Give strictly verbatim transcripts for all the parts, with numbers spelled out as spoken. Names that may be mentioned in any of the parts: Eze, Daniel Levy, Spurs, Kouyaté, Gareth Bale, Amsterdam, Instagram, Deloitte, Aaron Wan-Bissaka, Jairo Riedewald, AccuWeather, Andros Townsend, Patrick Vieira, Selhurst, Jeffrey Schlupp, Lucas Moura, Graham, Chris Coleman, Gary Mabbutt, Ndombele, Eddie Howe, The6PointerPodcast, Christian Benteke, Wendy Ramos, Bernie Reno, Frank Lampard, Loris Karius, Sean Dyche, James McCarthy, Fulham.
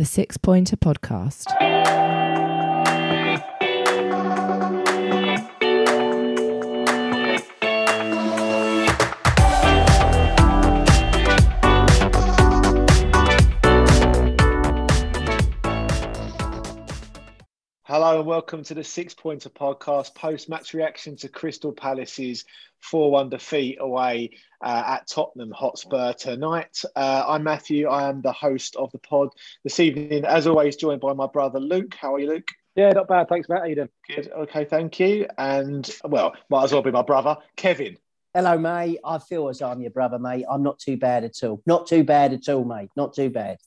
The Six-Pointer Podcast. Hello and welcome to the Six-Pointer Podcast post-match reaction to Crystal Palace's four one defeat away uh, at Tottenham Hotspur tonight. Uh, I'm Matthew. I am the host of the pod this evening, as always, joined by my brother Luke. How are you, Luke? Yeah, not bad. Thanks, Matt. How you doing? Good. Okay, thank you. And, well, might as well be my brother, Kevin. Hello, mate. I feel as I'm your brother, mate. I'm not too bad at all. Not too bad at all, mate. Not too bad.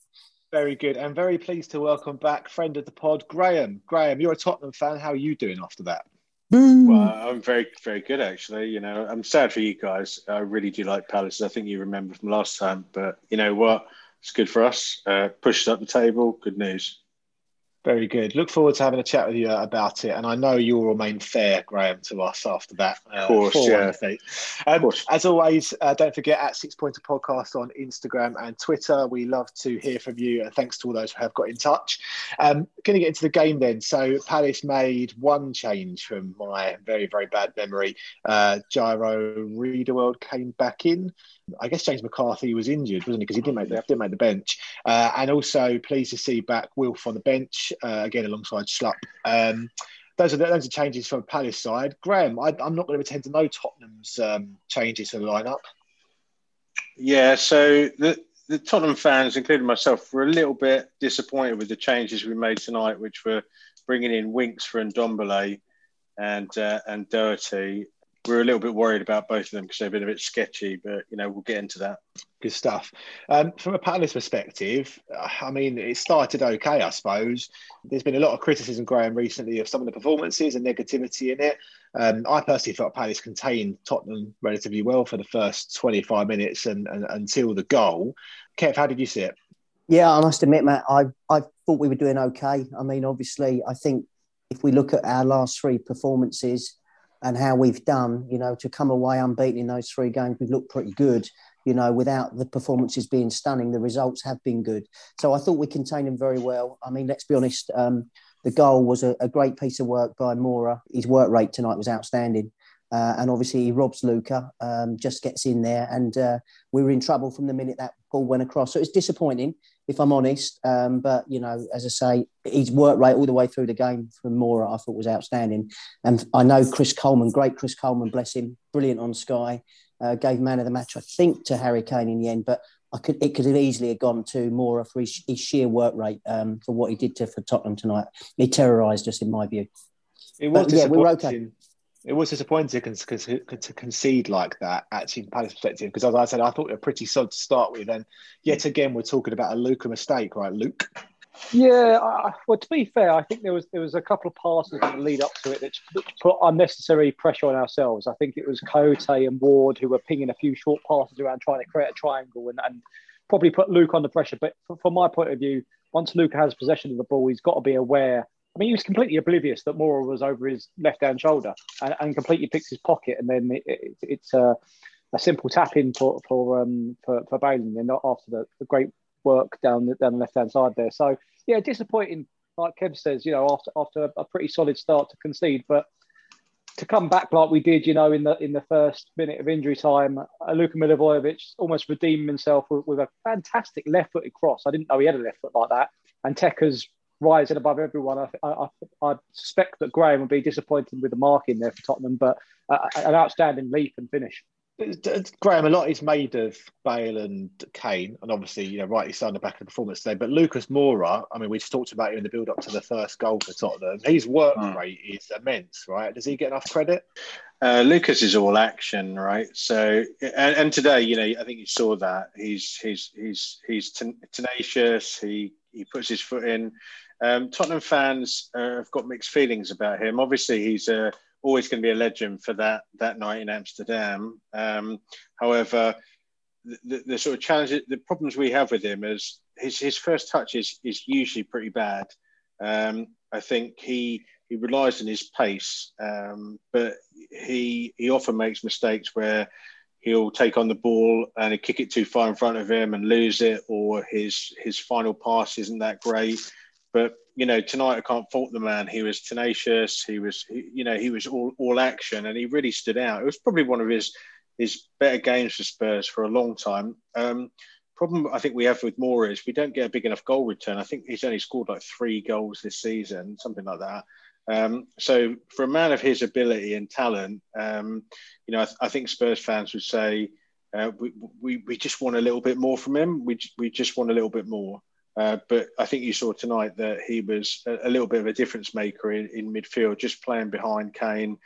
Very good. And very pleased to welcome back friend of the pod, Graham. Graham, you're a Tottenham fan. How are you doing after that? Well, I'm very, very good, actually. You know, I'm sad for you guys. I really do like Palace. I think you remember from last time. But you know what? It's good for us. Uh, pushed up the table. Good news. Very good. Look forward to having a chat with you about it. And I know you'll remain fair, Graham, to us after that. Of course, uh, yeah. Um, of course. As always, uh, don't forget at Six Pointer Podcast on Instagram and Twitter. We love to hear from you. And thanks to all those who have got in touch. Um, going to get into the game then. So Palace made one change from my very, very bad memory. Uh, Jairo Riedewald came back in. I guess James McCarthy was injured, wasn't he? Because he didn't make the, didn't make the bench. Uh, and also pleased to see back Wilf on the bench, uh, again alongside Schlupp. Um, those are the, those are changes from Palace side. Graham, I, I'm not going to pretend to know Tottenham's um, changes to the lineup. Yeah, so the, the Tottenham fans, including myself, were a little bit disappointed with the changes we made tonight, which were bringing in Winks for Ndombele and uh, and Doherty. We're a little bit worried about both of them because they've been a bit sketchy, but, you know, we'll get into that. Good stuff. Um, from a Palace perspective, I mean, it started okay, I suppose. There's been a lot of criticism, Graham, recently of some of the performances and negativity in it. Um, I personally felt Palace contained Tottenham relatively well for the first twenty-five minutes and, and until the goal. Kev, how did you see it? Yeah, I must admit, Matt, I, I thought we were doing okay. I mean, obviously, I think if we look at our last three performances and how we've done, you know, to come away unbeaten in those three games, we've looked pretty good, you know, without the performances being stunning, the results have been good. So I thought we contained them very well. I mean, let's be honest, um, the goal was a, a great piece of work by Moura. His work rate tonight was outstanding. Uh, and obviously he robs Luka, um, just gets in there. And uh, we were in trouble from the minute that ball went across. So it's disappointing, if I'm honest. Um, but, you know, as I say, his work rate all the way through the game from Moura, I thought was outstanding. And I know Chris Coleman, great Chris Coleman, bless him, brilliant on Sky, uh, gave man of the match, I think, to Harry Kane in the end. But I could, it could have easily have gone to Moura for his, his sheer work rate, um, for what he did to, for Tottenham tonight. He terrorised us, in my view. It was but, yeah, we were okay. It was disappointing to concede like that, actually, from Palace perspective, because as I said, I thought they were pretty solid to start with. And yet again, we're talking about a Luka mistake, right, Luke? Yeah, I, well, to be fair, I think there was there was a couple of passes that lead up to it that put unnecessary pressure on ourselves. I think it was Kouyaté and Ward who were pinging a few short passes around trying to create a triangle and, and probably put Luka under pressure. But from my point of view, once Luka has possession of the ball, he's got to be aware. I mean, he was completely oblivious that Moura was over his left-hand shoulder and, and completely picked his pocket. And then it, it, it's a, a simple tap-in for for um, for, for Bale and after the, the great work down the, down the left-hand side there. So, yeah, disappointing, like Kev says, you know, after after a pretty solid start to concede. But to come back like we did, you know, in the in the first minute of injury time, Luka Milivojevic almost redeemed himself with, with a fantastic left-footed cross. I didn't know he had a left foot like that. And Teka's rising above everyone. I, I, I suspect that Graham would be disappointed with the mark in there for Tottenham, but uh, an outstanding leap and finish. Graham, a lot is made of Bale and Kane, and obviously, you know, rightly so on the back of the performance today. But Lucas Moura, I mean, we just talked about him in the build-up to the first goal for Tottenham. His work mm. rate is immense, right? Does he get enough credit? Uh, Lucas is all action, right? So, and, and today, you know, I think you saw that he's he's he's he's ten- tenacious. He he puts his foot in. Um, Tottenham fans uh, have got mixed feelings about him. Obviously, he's a uh, always going to be a legend for that that night in Amsterdam. Um, however, the, the, the sort of challenges, the problems we have with him is his, his first touch is is usually pretty bad. Um, I think he he relies on his pace, um, but he he often makes mistakes where he'll take on the ball and kick it too far in front of him and lose it, or his his final pass isn't that great. But, you know, tonight I can't fault the man. He was tenacious. He was, you know, he was all, all action, and he really stood out. It was probably one of his his better games for Spurs for a long time. Um, problem I think we have with Moura is we don't get a big enough goal return. I think he's only scored like three goals this season, something like that. Um, so for a man of his ability and talent, um, you know, I, th- I think Spurs fans would say uh, we, we we just want a little bit more from him. We we just want a little bit more. Uh, but I think you saw tonight that he was a, a little bit of a difference maker in, in midfield, just playing behind Kane,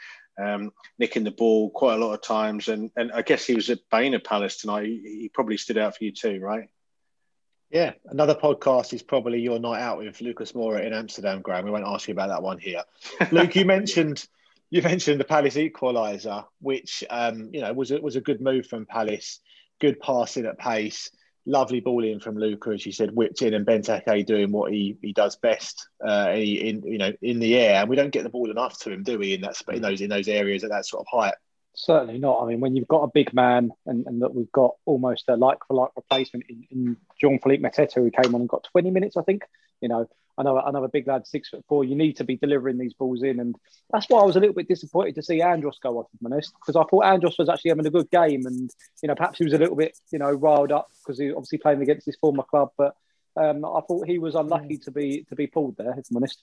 um, nicking the ball quite a lot of times. And and I guess he was at Bane of Palace tonight. He, he probably stood out for you too, right? Yeah. Another podcast is probably your night out with Lucas Moura in Amsterdam, Graham. We won't ask you about that one here. Luke, you mentioned you mentioned the Palace equaliser, which um, you know was a, was a good move from Palace. Good passing at pace. Lovely ball in from Luka, as you said, whipped in, and Benteke doing what he, he does best, uh, in you know in the air. And we don't get the ball enough to him, do we? In that in those in those areas at that sort of height. Certainly not. I mean, when you've got a big man, and, and that we've got almost a like for like replacement in, in Jean-Philippe Mateta, who came on and got twenty minutes, I think. You know, another another big lad, six foot four. You need to be delivering these balls in, and that's why I was a little bit disappointed to see Andros go off, if I'm honest, because I thought Andros was actually having a good game, and you know, perhaps he was a little bit you know riled up because he was obviously playing against his former club, but um, I thought he was unlucky to be to be pulled there, if I'm honest.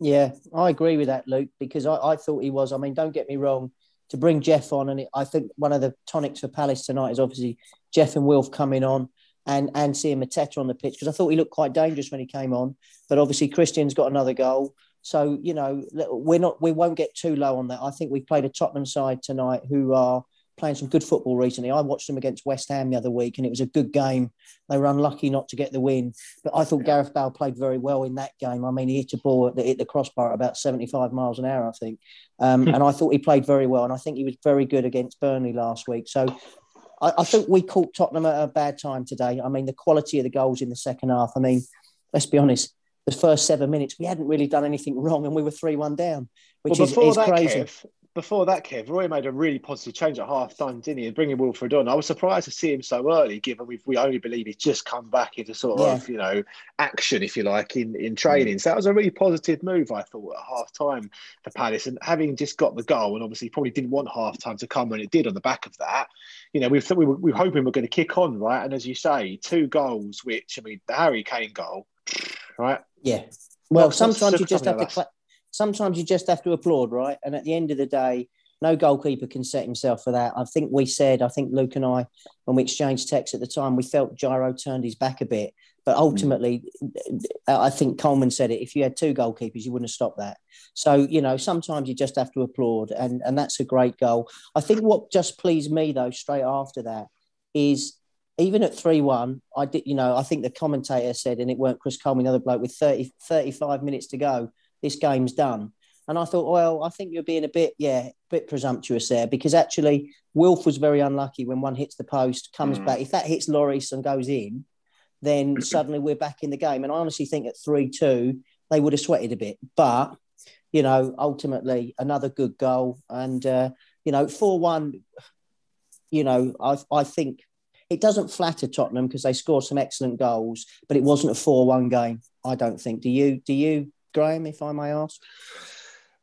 Yeah, I agree with that, Luke, because I, I thought he was. I mean, don't get me wrong. To bring Jeff on, and it, I think one of the tonics for Palace tonight is obviously Jeff and Wilf coming on and, and seeing Mateta on the pitch, because I thought he looked quite dangerous when he came on. But obviously Christian's got another goal. So, you know, we're not, we won't get too low on that. I think we've played a Tottenham side tonight who are playing some good football recently. I watched them against West Ham the other week, and it was a good game. They were unlucky not to get the win. But I thought Gareth Bale played very well in that game. I mean, he hit a ball that hit the crossbar at about seventy-five miles an hour, I think. Um, and I thought he played very well. And I think he was very good against Burnley last week. So I, I think we caught Tottenham at a bad time today. I mean, the quality of the goals in the second half. I mean, let's be honest, the first seven minutes, we hadn't really done anything wrong, and we were three one down, which well, is, is that, crazy. Kev, before that, Kev, Roy made a really positive change at half-time, didn't he? And bringing Wilfred on. I was surprised to see him so early, given we've, we only believe he's just come back into sort of, yeah. you know, action, if you like, in, in training. Mm. So that was a really positive move, I thought, at half-time for Palace. And having just got the goal, and obviously probably didn't want half-time to come when it did on the back of that, you know, we thought we were, we were hoping we were going to kick on, right? And as you say, two goals, which, I mean, the Harry Kane goal, right? Yeah. Well, Not sometimes you just have to... Cl- Sometimes you just have to applaud, right? And at the end of the day, no goalkeeper can set himself for that. I think we said, I think Luke and I, when we exchanged texts at the time, we felt Jairo turned his back a bit. But ultimately, mm. I think Coleman said it, if you had two goalkeepers, you wouldn't have stopped that. So, you know, sometimes you just have to applaud, and, and that's a great goal. I think what just pleased me, though, straight after that is... Even at three one, I did. You know, I think the commentator said, and it weren't Chris Coleman, the other bloke, with thirty, thirty-five minutes to go, this game's done. And I thought, well, I think you're being a bit, yeah, a bit presumptuous there, because actually Wilf was very unlucky when one hits the post, comes mm. back. If that hits Loris and goes in, then suddenly we're back in the game. And I honestly think at three two, they would have sweated a bit. But, you know, ultimately another good goal. And, uh, you know, four one, you know, I, I think... It doesn't flatter Tottenham because they scored some excellent goals, but it wasn't a four one game, I don't think. Do you, do you, Graham, if I may ask?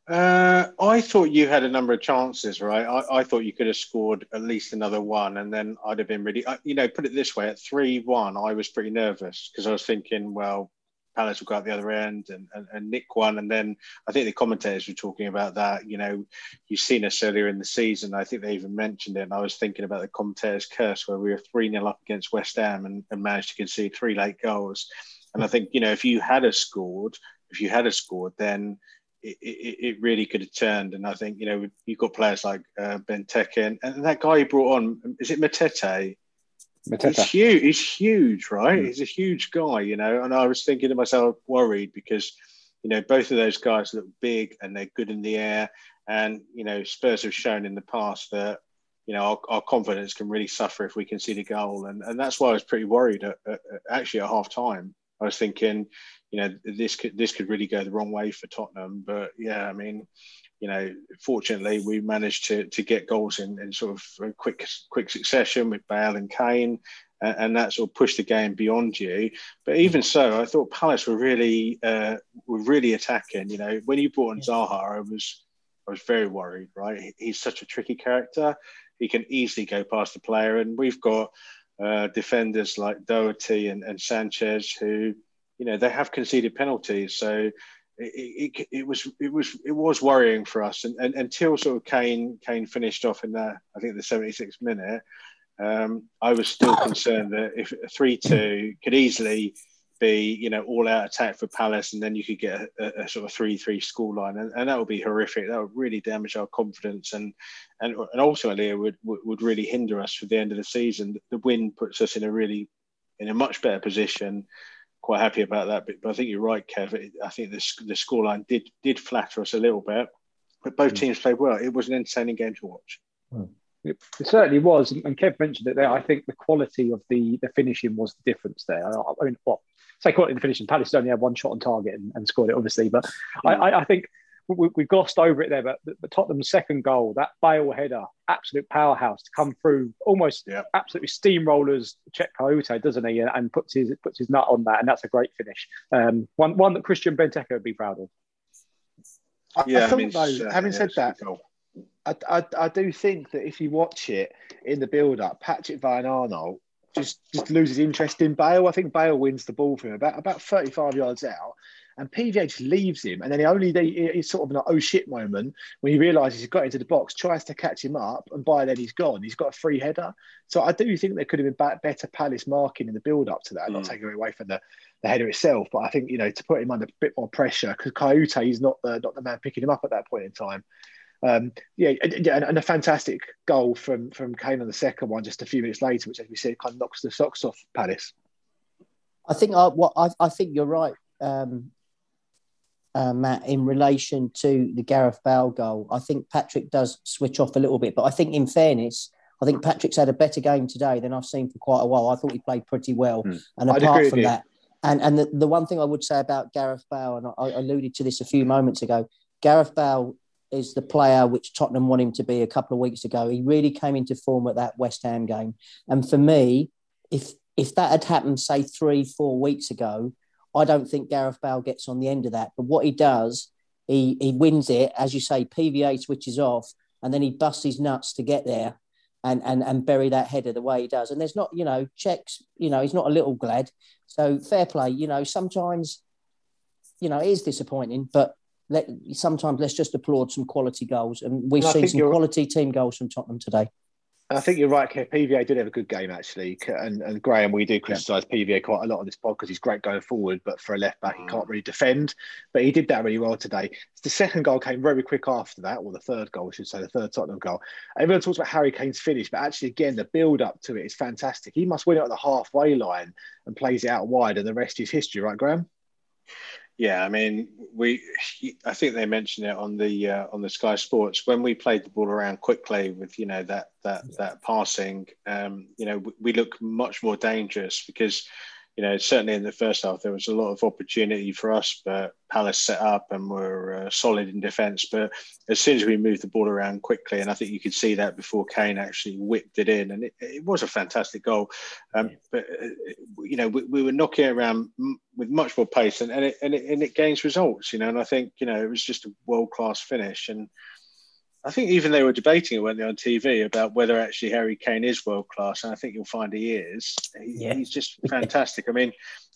Uh, I thought you had a number of chances, right? I, I thought you could have scored at least another one, and then I'd have been really, you know, put it this way, at three one, I was pretty nervous because I was thinking, well, Palace will go out the other end and, and, and nick one. And then I think the commentators were talking about that. You know, you've seen us earlier in the season. I think they even mentioned it. And I was thinking about the commentators' curse where we were three nil up against West Ham and, and managed to concede three late goals. And I think, you know, if you had a scored, if you had a scored, then it, it, it really could have turned. And I think, you know, you've got players like uh, Benteke and, and that guy you brought on, is it Matete? Mateta. He's huge, he's huge, right? Mm. He's a huge guy, you know. And I was thinking to myself, worried because, you know, both of those guys look big and they're good in the air. And, you know, Spurs have shown in the past that, you know, our, our confidence can really suffer if we concede a goal. And, and that's why I was pretty worried at, at, at, actually at half time. I was thinking, you know, this could this could really go the wrong way for Tottenham. But yeah, I mean, you know, fortunately we managed to to get goals in, in sort of quick quick succession with Bale and Kane, and, and that sort of pushed the game beyond you. But even so, I thought Palace were really uh, were really attacking. You know, when you brought in Zaha, I was I was very worried. Right, he's such a tricky character. He can easily go past the player, and we've got uh, defenders like Doherty and, and Sanchez who, you know, they have conceded penalties, so it, it, it was it was it was worrying for us. And, and until sort of Kane Kane finished off in the I think the seventy-sixth minute, um, I was still concerned that if three two could easily be, you know, all out attack for Palace, and then you could get a, a sort of three three scoreline, and, and that would be horrific. That would really damage our confidence, and and, and ultimately it would would really hinder us for the end of the season. The win puts us in a really in a much better position. Quite happy about that, but, but I think you're right, Kev. I think the, the scoreline did did flatter us a little bit, but both mm. teams played well. It was an entertaining game to watch. Mm. It certainly was, and Kev mentioned it there. I think the quality of the, the finishing was the difference there. I mean, well, say quality of the finishing. Palace only had one shot on target and, and scored it, obviously, but mm. I, I think we, we glossed over it there. But, but Tottenham's second goal, that Bale header, absolute powerhouse to come through, almost yeah. absolutely steamrollers check Kouyaté, doesn't he? And, and puts his puts his nut on that, and that's a great finish. Um, one one that Christian Benteke would be proud of. I, yeah, I thought, I mean, though, having yeah, said that. Cool. I, I, I do think that if you watch it in the build-up, Patrick Vieira just, just loses interest in Bale. I think Bale wins the ball from about about thirty-five yards out, and P V A just leaves him. And then he only it's sort of an oh shit moment when he realises he's got into the box, tries to catch him up, and by then he's gone. He's got a free header. So I do think there could have been better Palace marking in the build-up to that. I'm mm. not taking away from the, the header itself, but I think, you know, to put him under a bit more pressure, because Kouyaté is not the, not the man picking him up at that point in time. Um, yeah, and, and a fantastic goal from, from Kane on the second one just a few minutes later, which, as we said, kind of knocks the socks off Palace. I think I, well, I, I think you're right, um, uh, Matt, in relation to the Gareth Bale goal. I think Patrick does switch off a little bit, but I think, in fairness, I think Patrick's had a better game today than I've seen for quite a while. I thought he played pretty well, mm. and I'd apart from that, and and the, the one thing I would say about Gareth Bale, and I, I alluded to this a few moments ago, Gareth Bale is the player which Tottenham want him to be a couple of weeks ago. He really came into form at that West Ham game. And for me, if if that had happened, say, three, four weeks ago, I don't think Gareth Bale gets on the end of that. But what he does, he he wins it. As you say, P V A switches off, and then he busts his nuts to get there and and, and bury that header the way he does. And there's not, you know, checks, you know, he's not a little glad. So fair play, you know, sometimes, you know, it is disappointing, but Let, sometimes let's just applaud some quality goals, and we've and seen some quality team goals from Tottenham today. And I think you're right, Kev. P V A did have a good game, actually, and, and Graham, we do criticise yeah. P V A quite a lot on this pod because he's great going forward, but for a left-back, he can't really defend, but he did that really well today. The second goal came very quick after that, or the third goal, I should say, the third Tottenham goal. Everyone talks about Harry Kane's finish, but actually, again, the build-up to it is fantastic. He must win it at the halfway line and plays it out wide, and the rest is history, right, Graham? Yeah, I mean, we. I think they mentioned it on the uh, on the Sky Sports when we played the ball around quickly with, you know, that that that passing. Um, you know, we, we look much more dangerous because, you know, certainly in the first half there was a lot of opportunity for us, but Palace set up and were uh, solid in defence. But as soon as we moved the ball around quickly, and I think you could see that before Kane actually whipped it in, and it, it was a fantastic goal. Um, yeah. But uh, you know, we, we were knocking it around m- with much more pace, and and it, and it and it gains results. You know, and I think, you know, it was just a world class finish. And I think even they were debating it, weren't they, on T V about whether actually Harry Kane is world-class, and I think you'll find he is. He, yeah. He's just fantastic. I mean,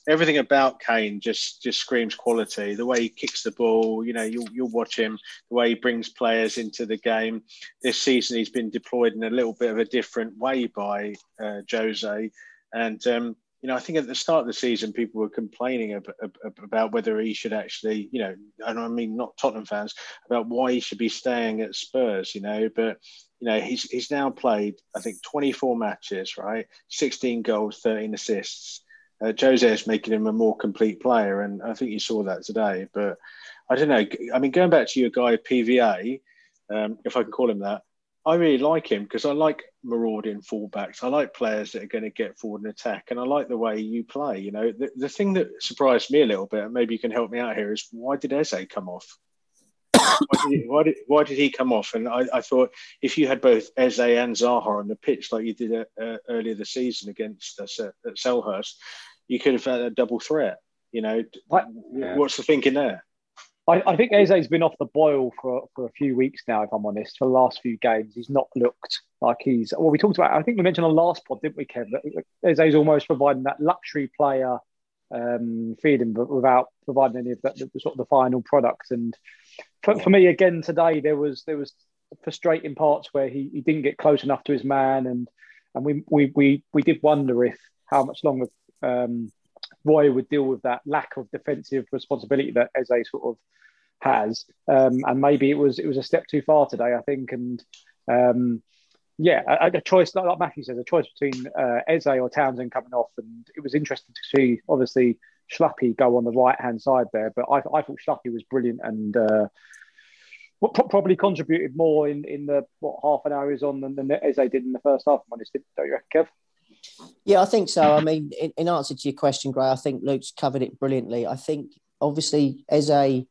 everything about Kane just, just screams quality. The way he kicks the ball, you know, you'll, you'll watch him, the way he brings players into the game. This season he's been deployed in a little bit of a different way by uh, Jose. And, um, you know, I think at the start of the season, people were complaining ab- ab- about whether he should actually, you know, and I mean, not Tottenham fans, about why he should be staying at Spurs, you know. But, you know, he's he's now played, I think, twenty-four matches, right? sixteen goals, thirteen assists. Uh, Jose is making him a more complete player, and I think you saw that today. But I don't know. I mean, going back to your guy, P V A, um, if I can call him that, I really like him because I like marauding fullbacks. I like players that are going to get forward and attack, and I like the way you play. You know, the, the thing that surprised me a little bit, and maybe you can help me out here, is why did Eze come off? why, did he, why, did, why did he come off? And I, I thought if you had both Eze and Zaha on the pitch like you did a, a, earlier this season against us at, at Selhurst, you could have had a double threat. You know, what, yeah. what's the thinking there? I, I think Eze's been off the boil for, for a few weeks now, if I'm honest. For the last few games, he's not looked like he's... Well, we talked about... I think we mentioned on last pod, didn't we, Kev? Eze's almost providing that luxury player um, freedom, but without providing any of that, the, sort of the final product. And for, for me, again, today, there was there was frustrating parts where he, he didn't get close enough to his man. And and we we we, we did wonder if how much longer... Um, Roy would deal with that lack of defensive responsibility that Eze sort of has, um, and maybe it was it was a step too far today, I think. And um, yeah, a, a choice like, like Matthew says, a choice between uh, Eze or Townsend coming off, and it was interesting to see obviously Schluppy go on the right hand side there. But I, I thought Schluppy was brilliant and uh, probably contributed more in in the what half an hour he's on than, than Eze did in the first half. Honest, don't you reckon, Kev? Yeah, I think so. I mean, in, in answer to your question, Gray, I think Luke's covered it brilliantly. I think, obviously, Eze,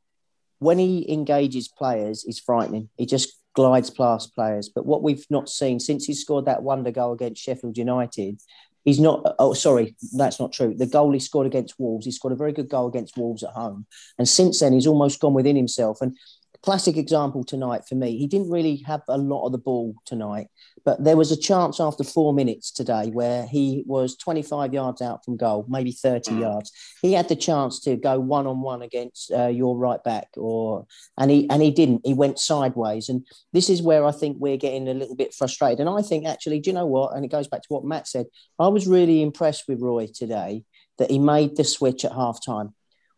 when he engages players, is frightening. He just glides past players. But what we've not seen since he scored that wonder goal against Sheffield United, he's not... Oh, sorry, that's not true. The goal he scored against Wolves, he scored a very good goal against Wolves at home. And since then, he's almost gone within himself. And classic example tonight for me, he didn't really have a lot of the ball tonight, but there was a chance after four minutes today where he was twenty-five yards out from goal, maybe thirty yards. He had the chance to go one-on-one against uh, your right back, or and he and he didn't. He went sideways, and this is where I think we're getting a little bit frustrated. And I think actually, do you know what? And it goes back to what Matt said. I was really impressed with Roy today that he made the switch at half-time.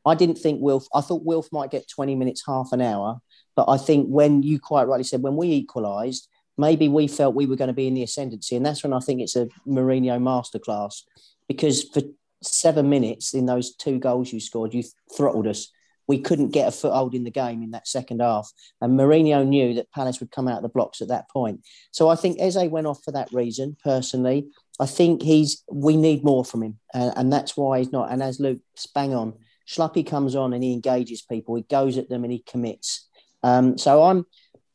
I didn't think Wilf... I thought Wilf might get twenty minutes, half an hour. But I think when you quite rightly said, when we equalised, maybe we felt we were going to be in the ascendancy. And that's when I think it's a Mourinho masterclass. Because for seven minutes in those two goals you scored, you throttled us. We couldn't get a foothold in the game in that second half. And Mourinho knew that Palace would come out of the blocks at that point. So I think Eze went off for that reason, personally. I think he's we need more from him. And, and that's why he's not. And as Luke's bang on, Schluppy comes on and he engages people. He goes at them and he commits. Um, so I'm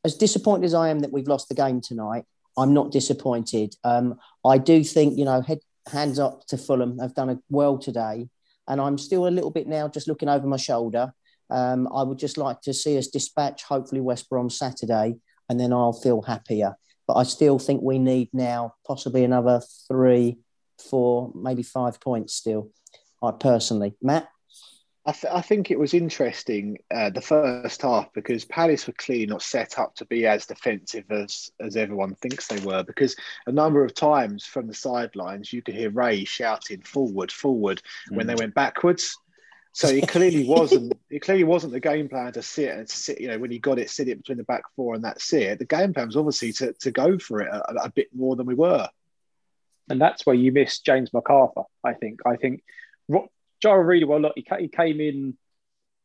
as disappointed as I am that we've lost the game tonight. I'm not disappointed. Um, I do think, you know, head, hands up to Fulham. They've done a well today. And I'm still a little bit now just looking over my shoulder. Um, I would just like to see us dispatch, hopefully, West Brom Saturday, and then I'll feel happier. But I still think we need now possibly another three, four, maybe five points still, I personally. Matt? I, th- I think it was interesting uh, the first half because Palace were clearly not set up to be as defensive as, as everyone thinks they were, because a number of times from the sidelines you could hear Ray shouting forward, forward mm. when they went backwards. So it clearly wasn't it clearly wasn't the game plan to sit and sit, you know, when you got it, sit it between the back four and that's it. The game plan was obviously to, to go for it a, a bit more than we were. And that's where you miss James McCarthy, I think. I think... Jairo Riedewald, look, he came in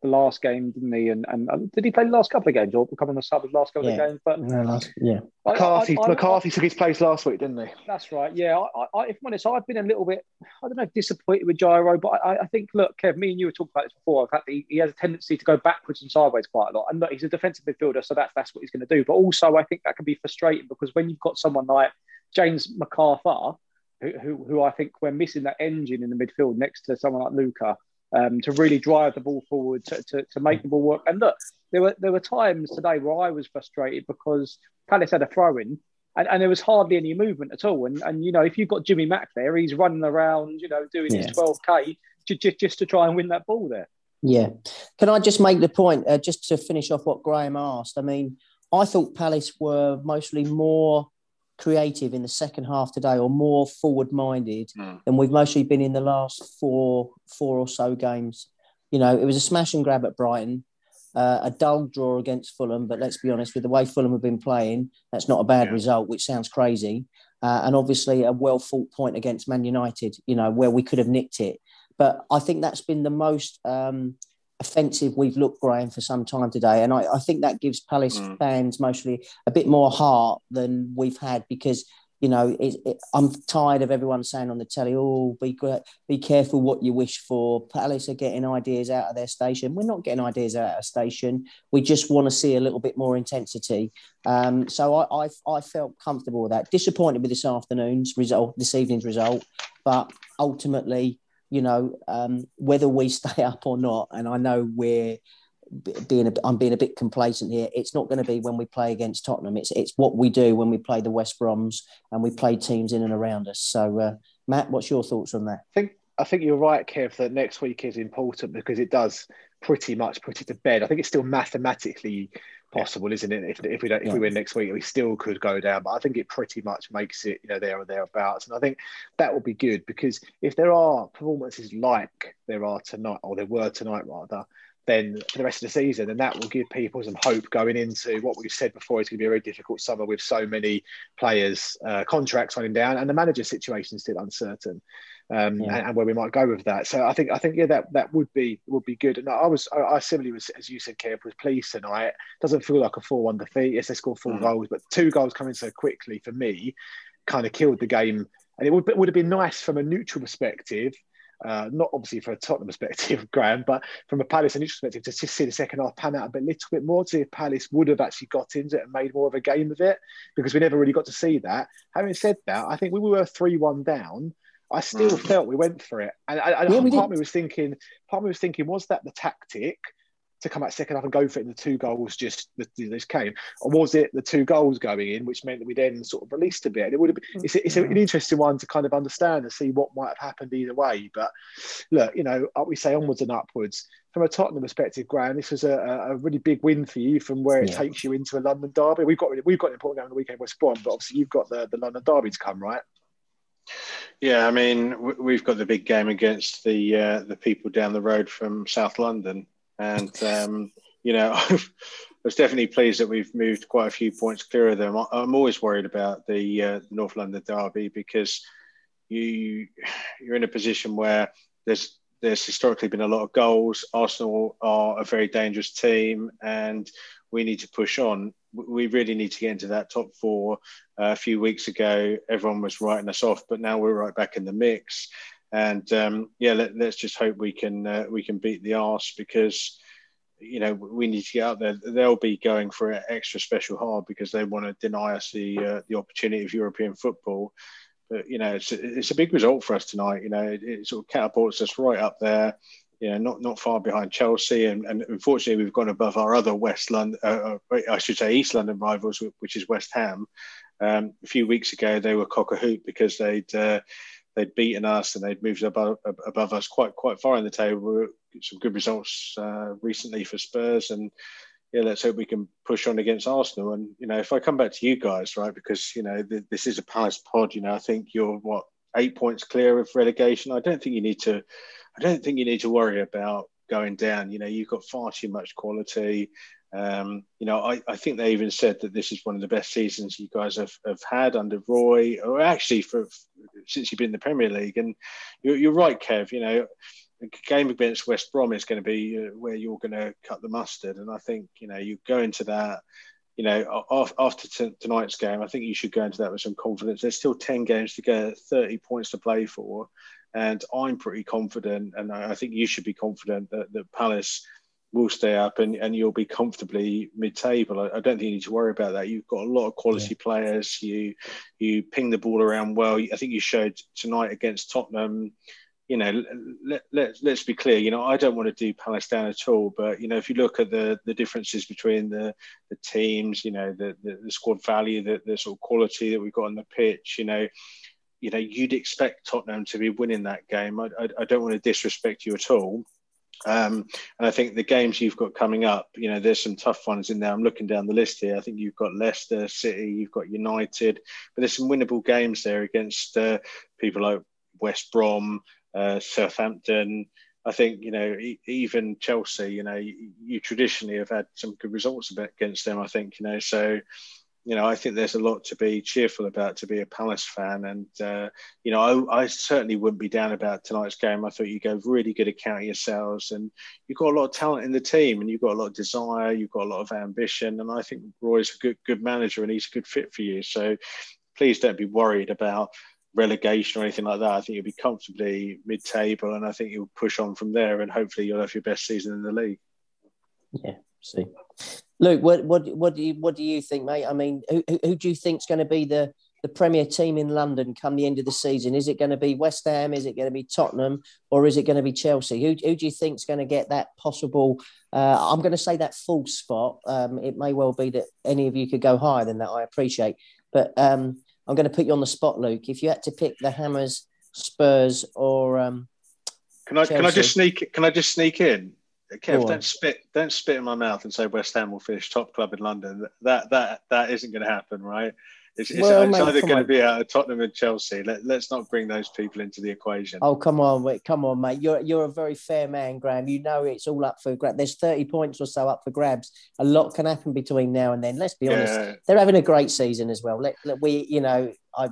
the last game, didn't he? And, and uh, did he play the last couple of games or come on the sub the last couple yeah. of games? But no, last, yeah, I, McCarthy, I, I, McCarthy I, took his place last week, didn't he? That's right. Yeah, I, I, if I'm honest, I've been a little bit, I don't know, disappointed with Jairo, but I, I think, look, Kev, me and you were talking about this before. I've had, he, he has a tendency to go backwards and sideways quite a lot, and look, he's a defensive midfielder, so that's that's what he's going to do. But also, I think that can be frustrating because when you've got someone like James McCarthy, Who, who, who I think we're missing that engine in the midfield next to someone like Luka um, to really drive the ball forward, to, to to make the ball work. And look, there were there were times today where I was frustrated because Palace had a throw-in and, and there was hardly any movement at all. And, and you know, if you've got Jimmy Mack there, he's running around, you know, doing yeah. his twelve K to, just, just to try and win that ball there. Yeah. Can I just make the point, uh, just to finish off what Graham asked? I mean, I thought Palace were mostly more creative in the second half today, or more forward-minded mm. than we've mostly been in the last four, four or so games. You know, it was a smash and grab at Brighton, uh, a dull draw against Fulham. But let's be honest, with the way Fulham have been playing, that's not a bad yeah. result, which sounds crazy. Uh, and obviously, a well-fought point against Man United. You know, where we could have nicked it. But I think that's been the most um, offensive we've looked, Graham, for some time today. And I, I think that gives Palace mm. fans mostly a bit more heart than we've had, because, you know, it, it, I'm tired of everyone saying on the telly, oh, be be careful what you wish for. Palace are getting ideas out of their station. We're not getting ideas out of our station. We just want to see a little bit more intensity. Um, so I, I, I felt comfortable with that. Disappointed with this afternoon's result, this evening's result. But ultimately, you know, um, whether we stay up or not, and I know we're being, a, I'm being a bit complacent here. It's not going to be when we play against Tottenham. It's it's what we do when we play the West Broms and we play teams in and around us. So, uh, Matt, what's your thoughts on that? I think I think you're right, Kev, that next week is important because it does pretty much put it to bed. I think it's still mathematically possible, isn't it? If if we don't, if yeah. we win next week, we still could go down. But I think it pretty much makes it, you know, there or thereabouts. And I think that will be good, because if there are performances like there are tonight, or there were tonight rather, then for the rest of the season, and that will give people some hope going into what we've said before. It's going to be a very difficult summer with so many players' uh, contracts running down, and the manager situation is still uncertain, um, yeah. and, and where we might go with that. So I think I think yeah, that that would be would be good. And I was I, I similarly was, as you said, Kev, was pleased tonight. Doesn't feel like a four one defeat. Yes, they scored four mm. goals, but two goals coming so quickly for me kind of killed the game. And it would would have been nice from a neutral perspective. Uh, not obviously from a Tottenham perspective, Graham, but from a Palace initial perspective, to just see the second half pan out a bit, little bit more, to see if Palace would have actually got into it and made more of a game of it, because we never really got to see that. Having said that, I think we were three one down. I still mm. felt we went for it. And, I, and yeah, part, of me was thinking, part of me was thinking, was that the tactic to come out second half and go for it, and the two goals just just came? Or was it the two goals going in, which meant that we then sort of released a bit? And it would have been, it's, it's an interesting one to kind of understand and see what might have happened either way. But look, you know, we say onwards and upwards. From a Tottenham perspective, Graham, this was a, a really big win for you, from where it yeah. takes you into a London derby. We've got we've got an important game on the weekend, West Brom, but obviously you've got the, the London derby to come, right? Yeah, I mean, we've got the big game against the uh, the people down the road from South London. And, um, you know, I was definitely pleased that we've moved quite a few points clear of them. I'm always worried about the uh, North London derby, because you, you're in a position where there's there's historically been a lot of goals. Arsenal are a very dangerous team and we need to push on. We really need to get into that top four. Uh, a few weeks ago, everyone was writing us off, but now we're right back in the mix. And um, yeah, let, let's just hope we can uh, we can beat the arse, because, you know, we need to get out there. They'll be going for an extra special hard because they want to deny us the uh, the opportunity of European football. But, you know, it's it's a big result for us tonight. You know, it, it sort of catapults us right up there. You know, not not far behind Chelsea, and, and unfortunately we've gone above our other West London, uh, I should say East London rivals, which is West Ham. Um, a few weeks ago they were cock a hoop because they'd. Uh, They'd beaten us and they'd moved above, above us quite quite far in the table. Some good results uh, recently for Spurs, and yeah, let's hope we can push on against Arsenal. And, you know, if I come back to you guys, right, because, you know, th- this is a Palace pod. You know, I think you're what eight points clear of relegation. I don't think you need to. I don't think you need to worry about going down. You know, you've got far too much quality. Um, you know, I, I think they even said that this is one of the best seasons you guys have, have had under Roy, or actually for since you've been in the Premier League. And you're, you're right, Kev, you know, the game against West Brom is going to be where you're going to cut the mustard. And I think, you know, you go into that, you know, after t- tonight's game, I think you should go into that with some confidence. There's still ten games to go, thirty points to play for. And I'm pretty confident, and I think you should be confident, that, that Palace will stay up and, and you'll be comfortably mid-table. I, I don't think you need to worry about that. You've got a lot of quality yeah. players. You you ping the ball around well. I think you showed tonight against Tottenham. You know, let, let, let's be clear. You know, I don't want to do Palace down at all. But, you know, if you look at the the differences between the, the teams, you know, the, the, the squad value, the, the sort of quality that we've got on the pitch, you know, you know, you'd expect Tottenham to be winning that game. I, I, I don't want to disrespect you at all. Um, and I think the games you've got coming up, you know, there's some tough ones in there. I'm looking down the list here. I think you've got Leicester City, you've got United, but there's some winnable games there against uh, people like West Brom, uh, Southampton. I think, you know, e- even Chelsea, you know, you, you traditionally have had some good results against them, I think, you know, so you know, I think there's a lot to be cheerful about, to be a Palace fan. And, uh, you know, I, I certainly wouldn't be down about tonight's game. I thought you gave really good account of yourselves, and you've got a lot of talent in the team, and you've got a lot of desire, you've got a lot of ambition. And I think Roy's a good, good manager, and he's a good fit for you. So please don't be worried about relegation or anything like that. I think you'll be comfortably mid-table, and I think you'll push on from there, and hopefully you'll have your best season in the league. Yeah, see. Luke, what what what do you what do you think, mate? I mean, who who do you think's going to be the, the Premier team in London come the end of the season? Is it going to be West Ham? Is it going to be Tottenham? Or is it going to be Chelsea? Who who do you think's going to get that possible? Uh, I'm going to say that full spot. Um, it may well be that any of you could go higher than that. I appreciate, but um, I'm going to put you on the spot, Luke. If you had to pick the Hammers, Spurs, or um, can I Chelsea, can I just sneak can I just sneak in? Kev, don't spit, don't spit in my mouth and say West Ham will finish top club in London. That that that isn't going to happen, right? It's, it's, well, it's mate, either going on. to be out of Tottenham and Chelsea. Let, let's not bring those people into the equation. Oh, come on, wait, come on, mate. You're you're a very fair man, Graham. You know it's all up for grabs. There's thirty points or so up for grabs. A lot can happen between now and then. Let's be honest. Yeah. They're having a great season as well. Let, let we, you know, I,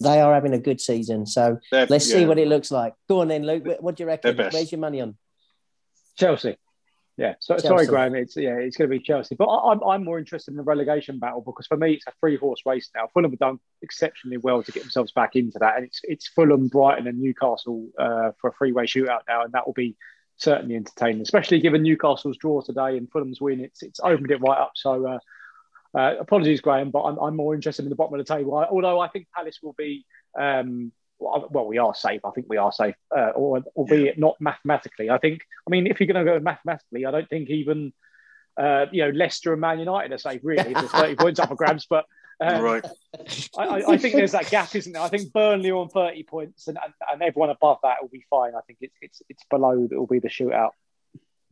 they are having a good season. So they're, let's yeah. see what it looks like. Go on then, Luke. What do you reckon? Where's your money on? Chelsea, yeah. So, Chelsea. Sorry, Graham. It's yeah, it's going to be Chelsea. But I, I'm I'm more interested in the relegation battle, because for me, it's a three-horse race now. Fulham have done exceptionally well to get themselves back into that, and it's it's Fulham, Brighton, and Newcastle uh, for a three-way shootout now, and that will be certainly entertaining, especially given Newcastle's draw today and Fulham's win. It's it's opened it right up. So, uh, uh, apologies, Graham, but I'm I'm more interested in the bottom of the table. I, although I think Palace will be. Um, Well, we are safe. I think we are safe, uh, or, albeit not mathematically. I think, I mean, if you're going to go mathematically, I don't think even, uh, you know, Leicester and Man United are safe, really. There's thirty points up for grabs, but um, right. I, I think there's that gap, isn't there? I think Burnley are on thirty points, and, and, and everyone above that will be fine. I think it's it's it's below that will be the shootout.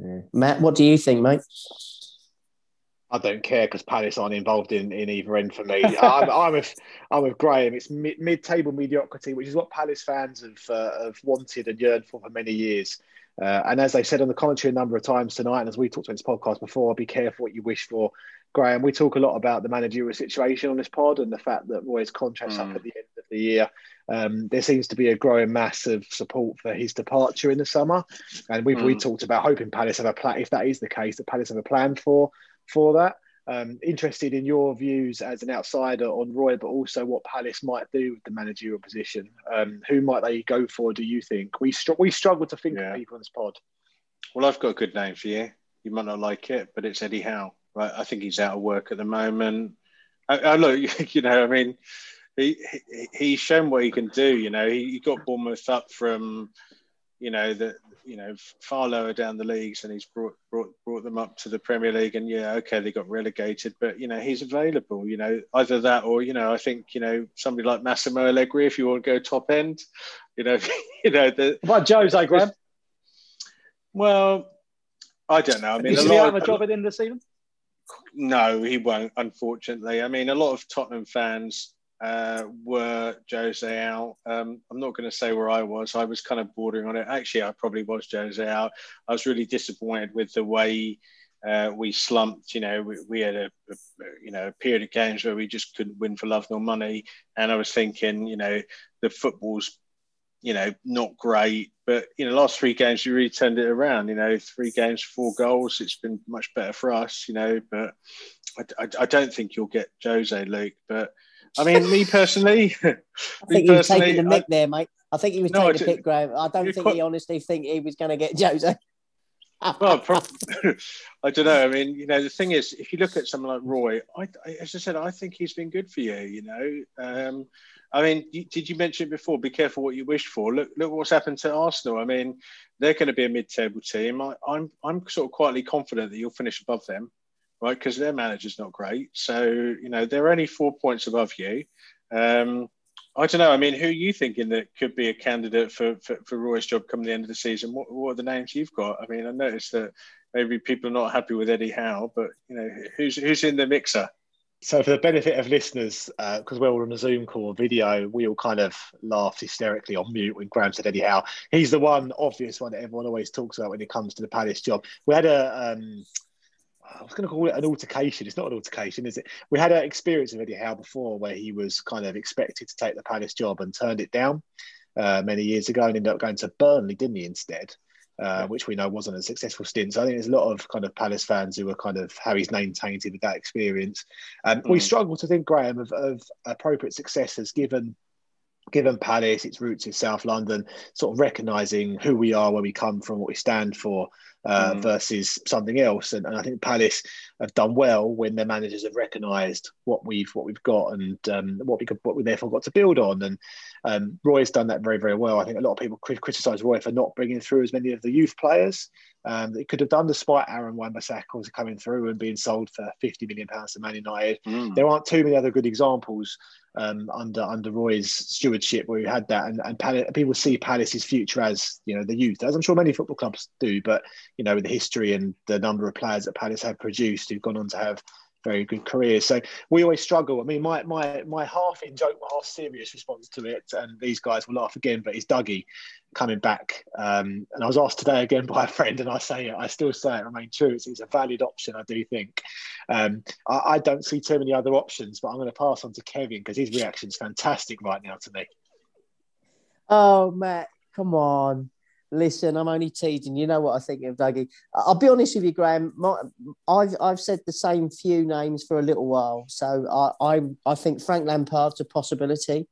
Yeah. Matt, what do you think, mate? I don't care, because Palace aren't involved in, in either end for me. I'm, I'm, with, I'm with Graham. It's mid, mid-table mediocrity, which is what Palace fans have, uh, have wanted and yearned for for many years. Uh, and as they said on the commentary a number of times tonight, and as we talked on this podcast before, be careful what you wish for. Graham, we talk a lot about the managerial situation on this pod and the fact that Roy's contract's mm. up at the end of the year. Um, there seems to be a growing mass of support for his departure in the summer. And we've mm. we talked about hoping Palace have a plan, if that is the case, that Palace have a plan for. for that. Um, interested in your views as an outsider on Roy, but also what Palace might do with the managerial position. Um, who might they go for, do you think? We str- we struggle to think yeah. of people in this pod. Well, I've got a good name for you. You might not like it, but it's Eddie Howe. Right? I think he's out of work at the moment. I, I look, you know, I mean, he, he he's shown what he can do. You know, he, he got Bournemouth up from... You know that you know far lower down the leagues, and he's brought brought brought them up to the Premier League. And yeah, okay, they got relegated, but you know he's available. You know either that or you know I think you know somebody like Massimo Allegri, if you want to go top end. You know, you know the. What Jose Graham? Well, I don't know. I mean, a lot, he have a job at the end of the season? No, he won't. Unfortunately, I mean, a lot of Tottenham fans. Uh, were Jose out. Um, I'm not going to say where I was. I was kind of bordering on it. Actually, I probably was Jose out. I was really disappointed with the way uh, we slumped. You know, we, we had a, a you know a period of games where we just couldn't win for love nor money. And I was thinking, you know, the football's you know not great, but you know, last three games we really turned it around. You know, three games, four goals. It's been much better for us. You know, but I, I, I don't think you'll get Jose, Luke, but. I mean, me personally. I think he was taking the mick there, mate. I think he was no, taking the mick, Graham. I don't think quite, he honestly think he was going to get Jose. Well, probably, I don't know. I mean, you know, the thing is, if you look at someone like Roy, I, I, as I said, I think he's been good for you. You know, um, I mean, you, did you mention it before? Be careful what you wish for. Look, look what's happened to Arsenal. I mean, they're going to be a mid-table team. I, I'm, I'm sort of quietly confident that you'll finish above them. Right, because their manager's not great. So, you know, they're only four points above you. Um, I don't know. I mean, who are you thinking that could be a candidate for, for, for Roy's job come the end of the season? What, what are the names you've got? I mean, I noticed that maybe people are not happy with Eddie Howe, but, you know, who's who's in the mixer? So for the benefit of listeners, because uh, we're all on a Zoom call video, we all kind of laughed hysterically on mute when Graham said Eddie Howe. He's the one obvious one that everyone always talks about when it comes to the Palace job. We had a... Um, I was going to call it an altercation. It's not an altercation, is it? We had an experience of Eddie Howe before where he was kind of expected to take the Palace job and turned it down uh, many years ago and ended up going to Burnley, didn't he, instead, uh, which we know wasn't a successful stint. So I think there's a lot of kind of Palace fans who were kind of Harry's name tainted with that experience. Um, mm. We struggle to think, Graham, of, of appropriate successors given... given Palace, its roots in South London, sort of recognising who we are, where we come from, what we stand for, uh, mm. versus something else. And, and I think Palace have done well when their managers have recognised what we've what we've got and um, what we could, what we therefore got to build on. And um, Roy's done that very, very well. I think a lot of people crit- criticise Roy for not bringing through as many of the youth players um, that he could have done, despite Aaron Wan-Bissaka coming through and being sold for fifty million pounds to Man United. Mm. There aren't too many other good examples Um, under under Roy's stewardship where we had that, and, and Palace, people see Palace's future as, you know, the youth, as I'm sure many football clubs do, but, you know, with the history and the number of players that Palace have produced who've gone on to have very good careers. So we always struggle. I mean, my my my half in joke, half serious response to it, and these guys will laugh again, but it's Dougie coming back. Um, and I was asked today again by a friend, and I say it, I still say it, I mean, true, it's, it's a valid option, I do think. Um, I, I don't see too many other options, but I'm going to pass on to Kevin because his reaction's fantastic right now to me. Oh, Matt, come on. Listen, I'm only teasing. You know what I think of Dougie. I'll be honest with you, Graham. My, I've I've said the same few names for a little while. So I I, I think Frank Lampard's a possibility.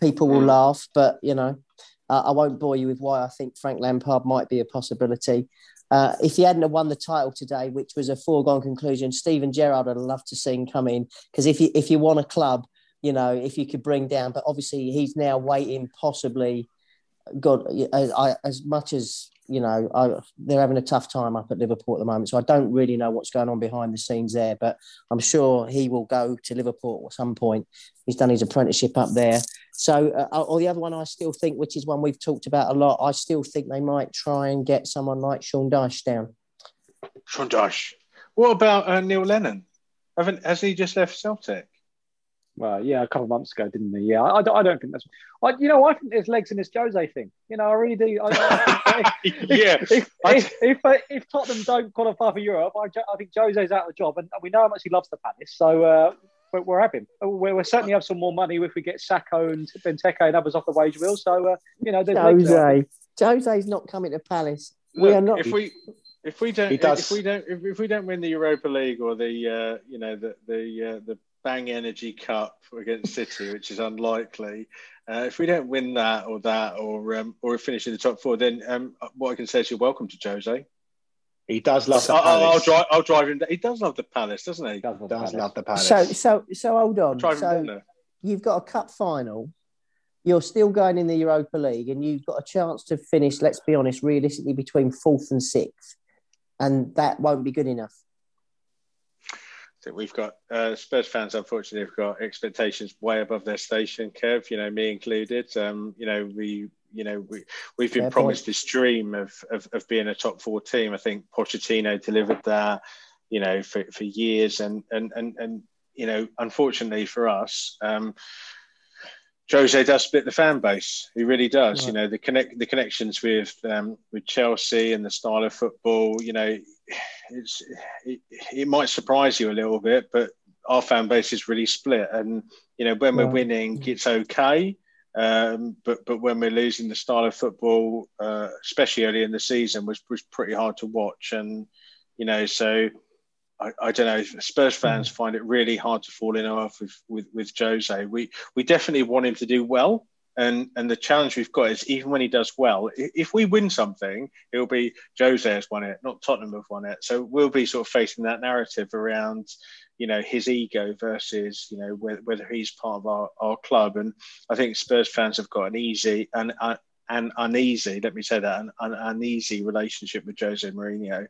People will laugh, but, you know, uh, I won't bore you with why I think Frank Lampard might be a possibility. Uh, if he hadn't have won the title today, which was a foregone conclusion, Steven Gerrard I'd love to see him come in. Because if you, if you want a club, you know, if you could bring down... But obviously he's now waiting possibly... God, I, as much as, you know, I, they're having a tough time up at Liverpool at the moment, so I don't really know what's going on behind the scenes there, but I'm sure he will go to Liverpool at some point. He's done his apprenticeship up there. So, uh, or the other one I still think, which is one we've talked about a lot, I still think they might try and get someone like Sean Dyche down. Sean Dyche. What about uh, Neil Lennon? Haven't, has he just left Celtic? Well, yeah, a couple of months ago, didn't he? Yeah, I, I don't think that's... I, you know, I think there's legs in this Jose thing. You know, I really do. I, I think if, yeah. If if, if, if if Tottenham don't qualify for Europe, I, I think Jose's out of the job. And we know how much he loves the Palace. So uh, we're, we're having... We'll we certainly have some more money if we get Sacco and Benteke and others off the wage wheel. So, uh, you know, there's Jose. Jose's not coming to Palace. Look, we are not... If we... If we don't, if we don't, if, if we don't win the Europa League or the, uh, you know, the the uh, the Bang Energy Cup against City, which is unlikely, uh, if we don't win that or that or um, or finish in the top four, then um, what I can say is you're welcome to Jose. He does love the I, Palace. I'll, I'll drive. I'll drive him. Down. He does love the Palace, doesn't he? He does, love, does the love the Palace. So so so hold on. So you've got a cup final. You're still going in the Europa League, and you've got a chance to finish. Let's be honest, realistically, between fourth and sixth. And that won't be good enough. I think we've got uh, Spurs fans, unfortunately, have got expectations way above their station, Kev, you know, me included. Um, you know, we, you know, we, we've been Fair promised point. This dream of, of of being a top four team. I think Pochettino delivered that, you know, for, for years. And, and, and, and, you know, unfortunately for us, um, Jose does split the fan base. He really does. Yeah. You know, the connect the connections with um, with Chelsea and the style of football. You know, it's it, it might surprise you a little bit, but our fan base is really split. And you know, when yeah. we're winning, it's okay. Um, but but when we're losing, the style of football, uh, especially early in the season, was was pretty hard to watch. And you know, so. I, I don't know. Spurs fans find it really hard to fall in love with, with, with Jose. We we definitely want him to do well, and and the challenge we've got is even when he does well, if we win something, it'll be Jose has won it, not Tottenham have won it. So we'll be sort of facing that narrative around, you know, his ego versus you know whether, whether he's part of our, our club. And I think Spurs fans have got an easy and. Uh, An uneasy, let me say that, an, an uneasy relationship with Jose Mourinho.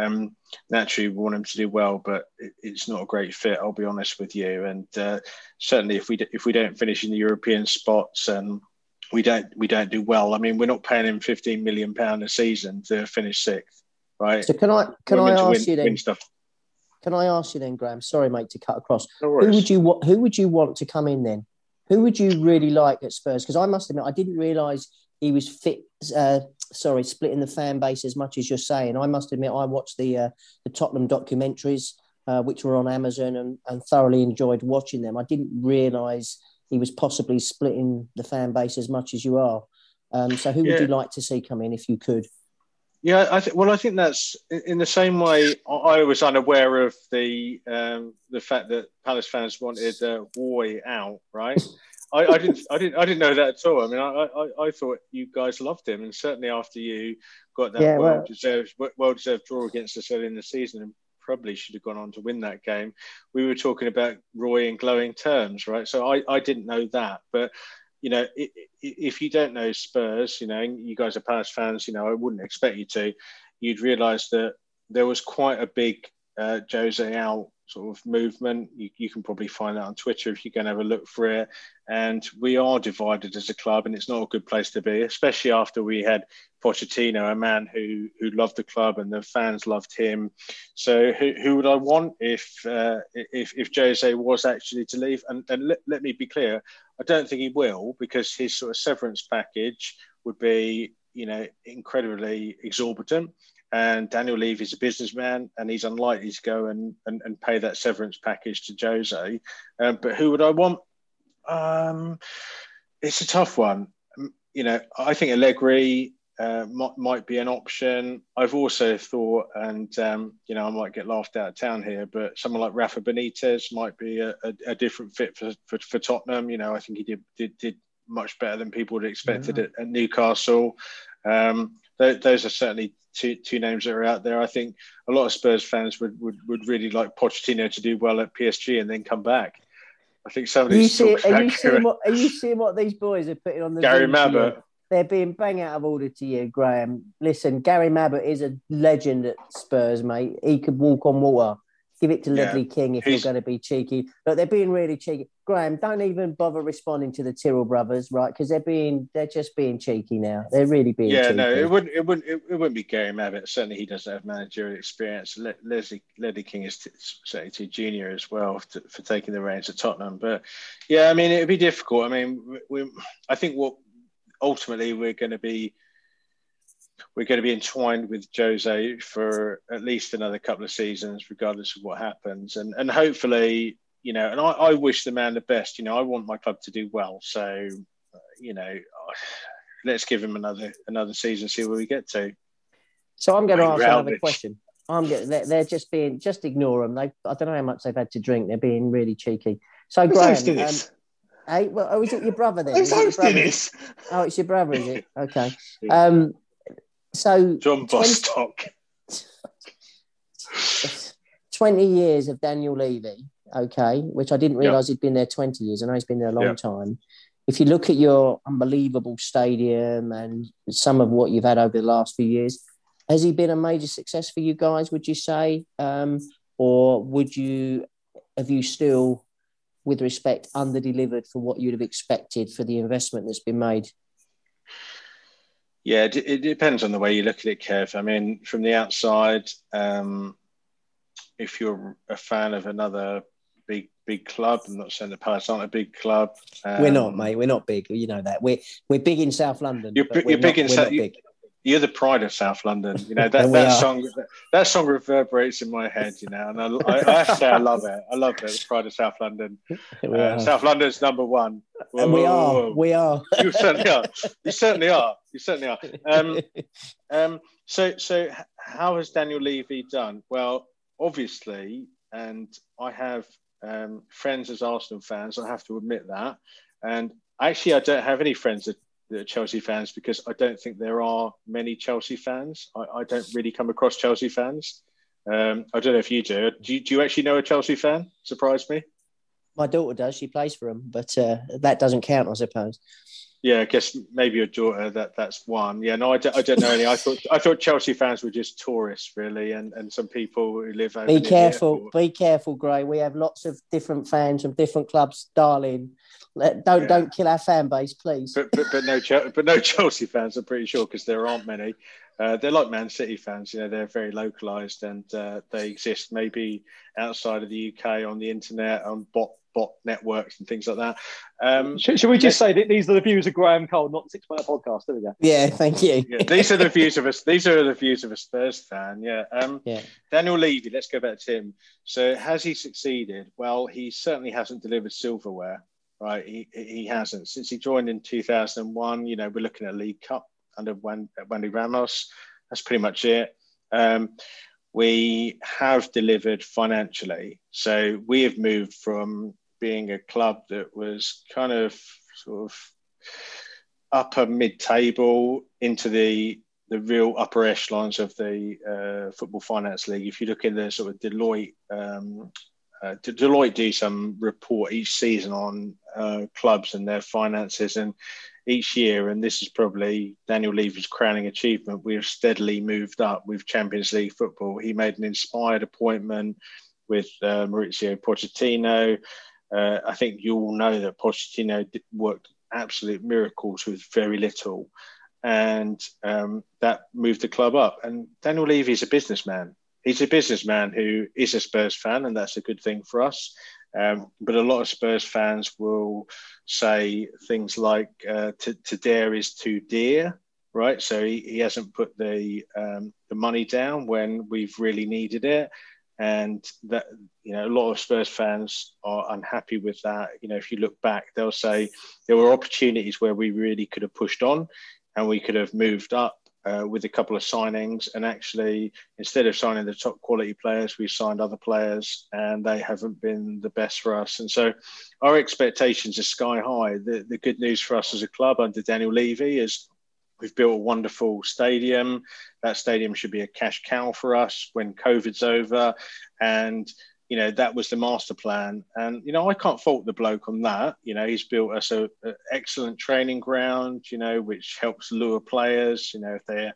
Um, naturally, we want him to do well, but it, it's not a great fit. I'll be honest with you. And uh, certainly, if we do, if we don't finish in the European spots and we don't we don't do well, I mean, we're not paying him fifteen million pounds a season to finish sixth, right? So can I can I ask you then? Can I ask you then, Graham? Sorry, mate, to cut across. No worries. Who would you want? Who would you want to come in then? Who would you really like at Spurs? Because I must admit, I didn't realise. He was fit uh, sorry, splitting the fan base as much as you're saying. I must admit, I watched the uh, the Tottenham documentaries, uh, which were on Amazon, and, and thoroughly enjoyed watching them. I didn't realise he was possibly splitting the fan base as much as you are. Um, so who yeah. would you like to see come in if you could? Yeah, I th- well, I think that's in the same way I was unaware of the um, the fact that Palace fans wanted uh, Roy out, right? I, I didn't, I didn't, I didn't know that at all. I mean, I, I, I thought you guys loved him, and certainly after you got that yeah, well-deserved, well. well-deserved draw against us early in the season, and probably should have gone on to win that game. We were talking about Roy in glowing terms, right? So I, I didn't know that, but. You know, if you don't know Spurs, you know, and you guys are Palace fans, you know, I wouldn't expect you to, you'd realise that there was quite a big uh, Jose out sort of movement. You, you can probably find that on Twitter if you can have a look for it. And we are divided as a club, and it's not a good place to be, especially after we had Pochettino, a man who who loved the club and the fans loved him. So who, who would I want if, uh, if if Jose was actually to leave? And, and let, let me be clear, I don't think he will, because his sort of severance package would be, you know, incredibly exorbitant. And Daniel Levy is a businessman, and he's unlikely to go and, and, and pay that severance package to Jose. Um, but who would I want? Um, it's a tough one. You know, I think Allegri uh, might, might be an option. I've also thought, and, um, you know, I might get laughed out of town here, but someone like Rafa Benitez might be a, a, a different fit for, for, for Tottenham. You know, I think he did, did, did much better than people had expected yeah. at, at Newcastle. Um, th- those are certainly two two names that are out there. I think a lot of Spurs fans would, would, would really like Pochettino to do well at P S G and then come back. I think somebody's talking about... Are you seeing what, are you seeing what these boys are putting on the... Gary Mabbutt. They're being bang out of order to you, Graham. Listen, Gary Mabbutt is a legend at Spurs, mate. He could walk on water. Give it to yeah. Ledley King if He's... you're going to be cheeky. But they're being really cheeky. Graham, don't even bother responding to the Tyrrell brothers, right? Because they're being—they're just being cheeky now. They're really being yeah, cheeky. Yeah, no, it wouldn't, it wouldn't, it wouldn't be Gary Mabbutt. Certainly, he doesn't have managerial experience. Le- Leslie, Ledley King is t- certainly too junior as well to, for taking the reins at Tottenham. But yeah, I mean, it'd be difficult. I mean, we, I think what ultimately we're going to be. We're going to be entwined with Jose for at least another couple of seasons, regardless of what happens. And and hopefully, you know, and I, I wish the man the best. You know, I want my club to do well. So, uh, you know, let's give him another another season, see where we get to. So I'm going to ask another question. I'm getting, they're, they're just being, just ignore them. They, I don't know how much they've had to drink. They're being really cheeky. So Graham, um, hey, well, oh, is it your brother then? Is it your brother? Oh, it's your brother, is it? Okay. Um, So John Bostock. twenty years of Daniel Levy, okay, which I didn't realise yep. he'd been there twenty years. I know he's been there a long yep. time. If you look at your unbelievable stadium and some of what you've had over the last few years, has he been a major success for you guys, would you say? Um, or would you, have you still, with respect, under-delivered for what you'd have expected for the investment that's been made? Yeah, it depends on the way you look at it, Kev. I mean, from the outside, um, if you're a fan of another big, big club, I'm not saying the Palace aren't a big club. Um, we're not, mate. We're not big. You know that. We're we're big in South London. You're, you're not, big in South. You, you're the pride of South London. You know that that are. song. That song reverberates in my head. You know, and I, I, I have to say, I love it. I love it. The pride of South London. Uh, South London's number one. Whoa, and we are, whoa, whoa. we are. You certainly are. You certainly are. You certainly are. Um, um, so, so how has Daniel Levy done? Well, obviously, and I have um, friends as Arsenal fans. I have to admit that. And actually, I don't have any friends that, that are Chelsea fans, because I don't think there are many Chelsea fans. I, I don't really come across Chelsea fans. Um, I don't know if you do. Do you, do you actually know a Chelsea fan? Surprised me. My daughter does. She plays for them, but uh, that doesn't count, I suppose. Yeah, I guess maybe your daughter. That that's one. Yeah, no, I don't, I don't know any. I thought I thought Chelsea fans were just tourists, really, and, and some people who live over. Be careful, be careful, Gray. We have lots of different fans from different clubs, darling. Don't yeah. don't kill our fan base, please. But but, but no, but no Chelsea fans. I'm pretty sure, because there aren't many. Uh, they're like Man City fans, you know, they're very localised, and uh, they exist maybe outside of the U K on the internet, on bot bot networks and things like that. Um, should, should we just say that these are the views of Graham Cole, not the Six Pointer Podcast? There we go. Yeah, thank you. Yeah, these are the views of us. These are the views of a Spurs fan. Yeah. Um, yeah. Daniel Levy. Let's go back to him. So, has he succeeded? Well, he certainly hasn't delivered silverware. Right, he he hasn't since he joined in two thousand one. You know, we're looking at League Cup under Wendy Ramos. That's pretty much it. Um, we have delivered financially, so we have moved from being a club that was kind of sort of upper mid-table into the the real upper echelons of the uh, Football Finance League. If you look at the sort of Deloitte. Um, Uh, Deloitte do some report each season on uh, clubs and their finances and each year, and this is probably Daniel Levy's crowning achievement. We have steadily moved up with Champions League football. He made an inspired appointment with uh, Mauricio Pochettino. Uh, I think you all know that Pochettino did, worked absolute miracles with very little, and um, that moved the club up. And Daniel Levy is a businessman. He's a businessman who is a Spurs fan, and that's a good thing for us. Um, but a lot of Spurs fans will say things like uh, to, to dare is too dear, right? So he, he hasn't put the um, the money down when we've really needed it. And that, you know, a lot of Spurs fans are unhappy with that. You know, if you look back, they'll say there were opportunities where we really could have pushed on and we could have moved up. Uh, with a couple of signings, and actually instead of signing the top quality players, we signed other players and they haven't been the best for us. And so our expectations are sky high. The, the good news for us as a club under Daniel Levy is we've built a wonderful stadium. That stadium should be a cash cow for us when COVID's over. And, you know, that was the master plan. And, you know, I can't fault the bloke on that. You know, he's built us an excellent training ground, you know, which helps lure players. You know, if they're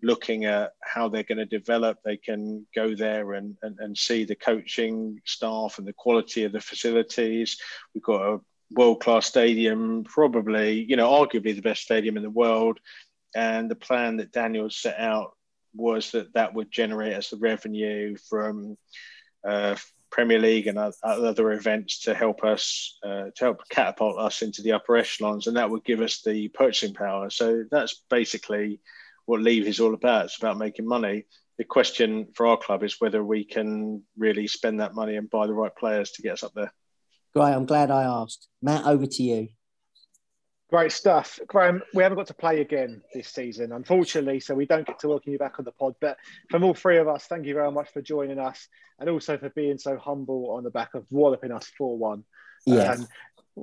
looking at how they're going to develop, they can go there and, and, and see the coaching staff and the quality of the facilities. We've got a world-class stadium, probably, you know, arguably the best stadium in the world. And the plan that Daniel set out was that that would generate us the revenue from Uh, Premier League and other events to help us uh, to help catapult us into the upper echelons, and that would give us the purchasing power. So that's basically what Levy is all about. It's about making money. The question for our club is whether we can really spend that money and buy the right players to get us up there. Great, I'm glad I asked. Matt, over to you. Great stuff. Graham, we haven't got to play again this season, unfortunately, so we don't get to welcome you back on the pod. But from all three of us, thank you very much for joining us and also for being so humble on the back of walloping us four one. Yeah. Um,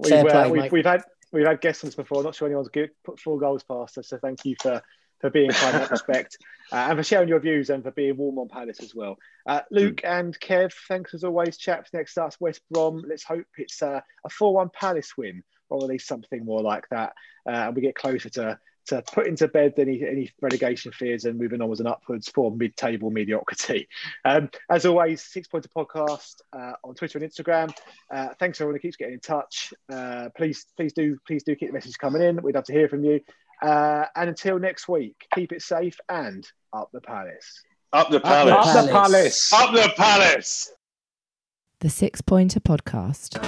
we, Fair uh, play, we've, mate. we've had we've had guests on this before. I'm not sure anyone's put four goals past us, so thank you for, for being kind in that respect uh, and for sharing your views and for being warm on Palace as well. Uh, Luke mm. and Kev, thanks as always, chaps. Next up, West Brom. Let's hope it's uh, a four one Palace win, or at least something more like that. Uh, and we get closer to, to putting to bed any, any relegation fears and moving onwards and upwards for mid-table mediocrity. Um, as always, Six Pointer Podcast uh, on Twitter and Instagram. Uh, thanks everyone who keeps getting in touch. Uh, please, please do, please do keep the message coming in. We'd love to hear from you. Uh, and until next week, keep it safe and up the Palace. Up the Palace. Up the Palace. Up the Palace. Up the Palace. The Six Pointer Podcast.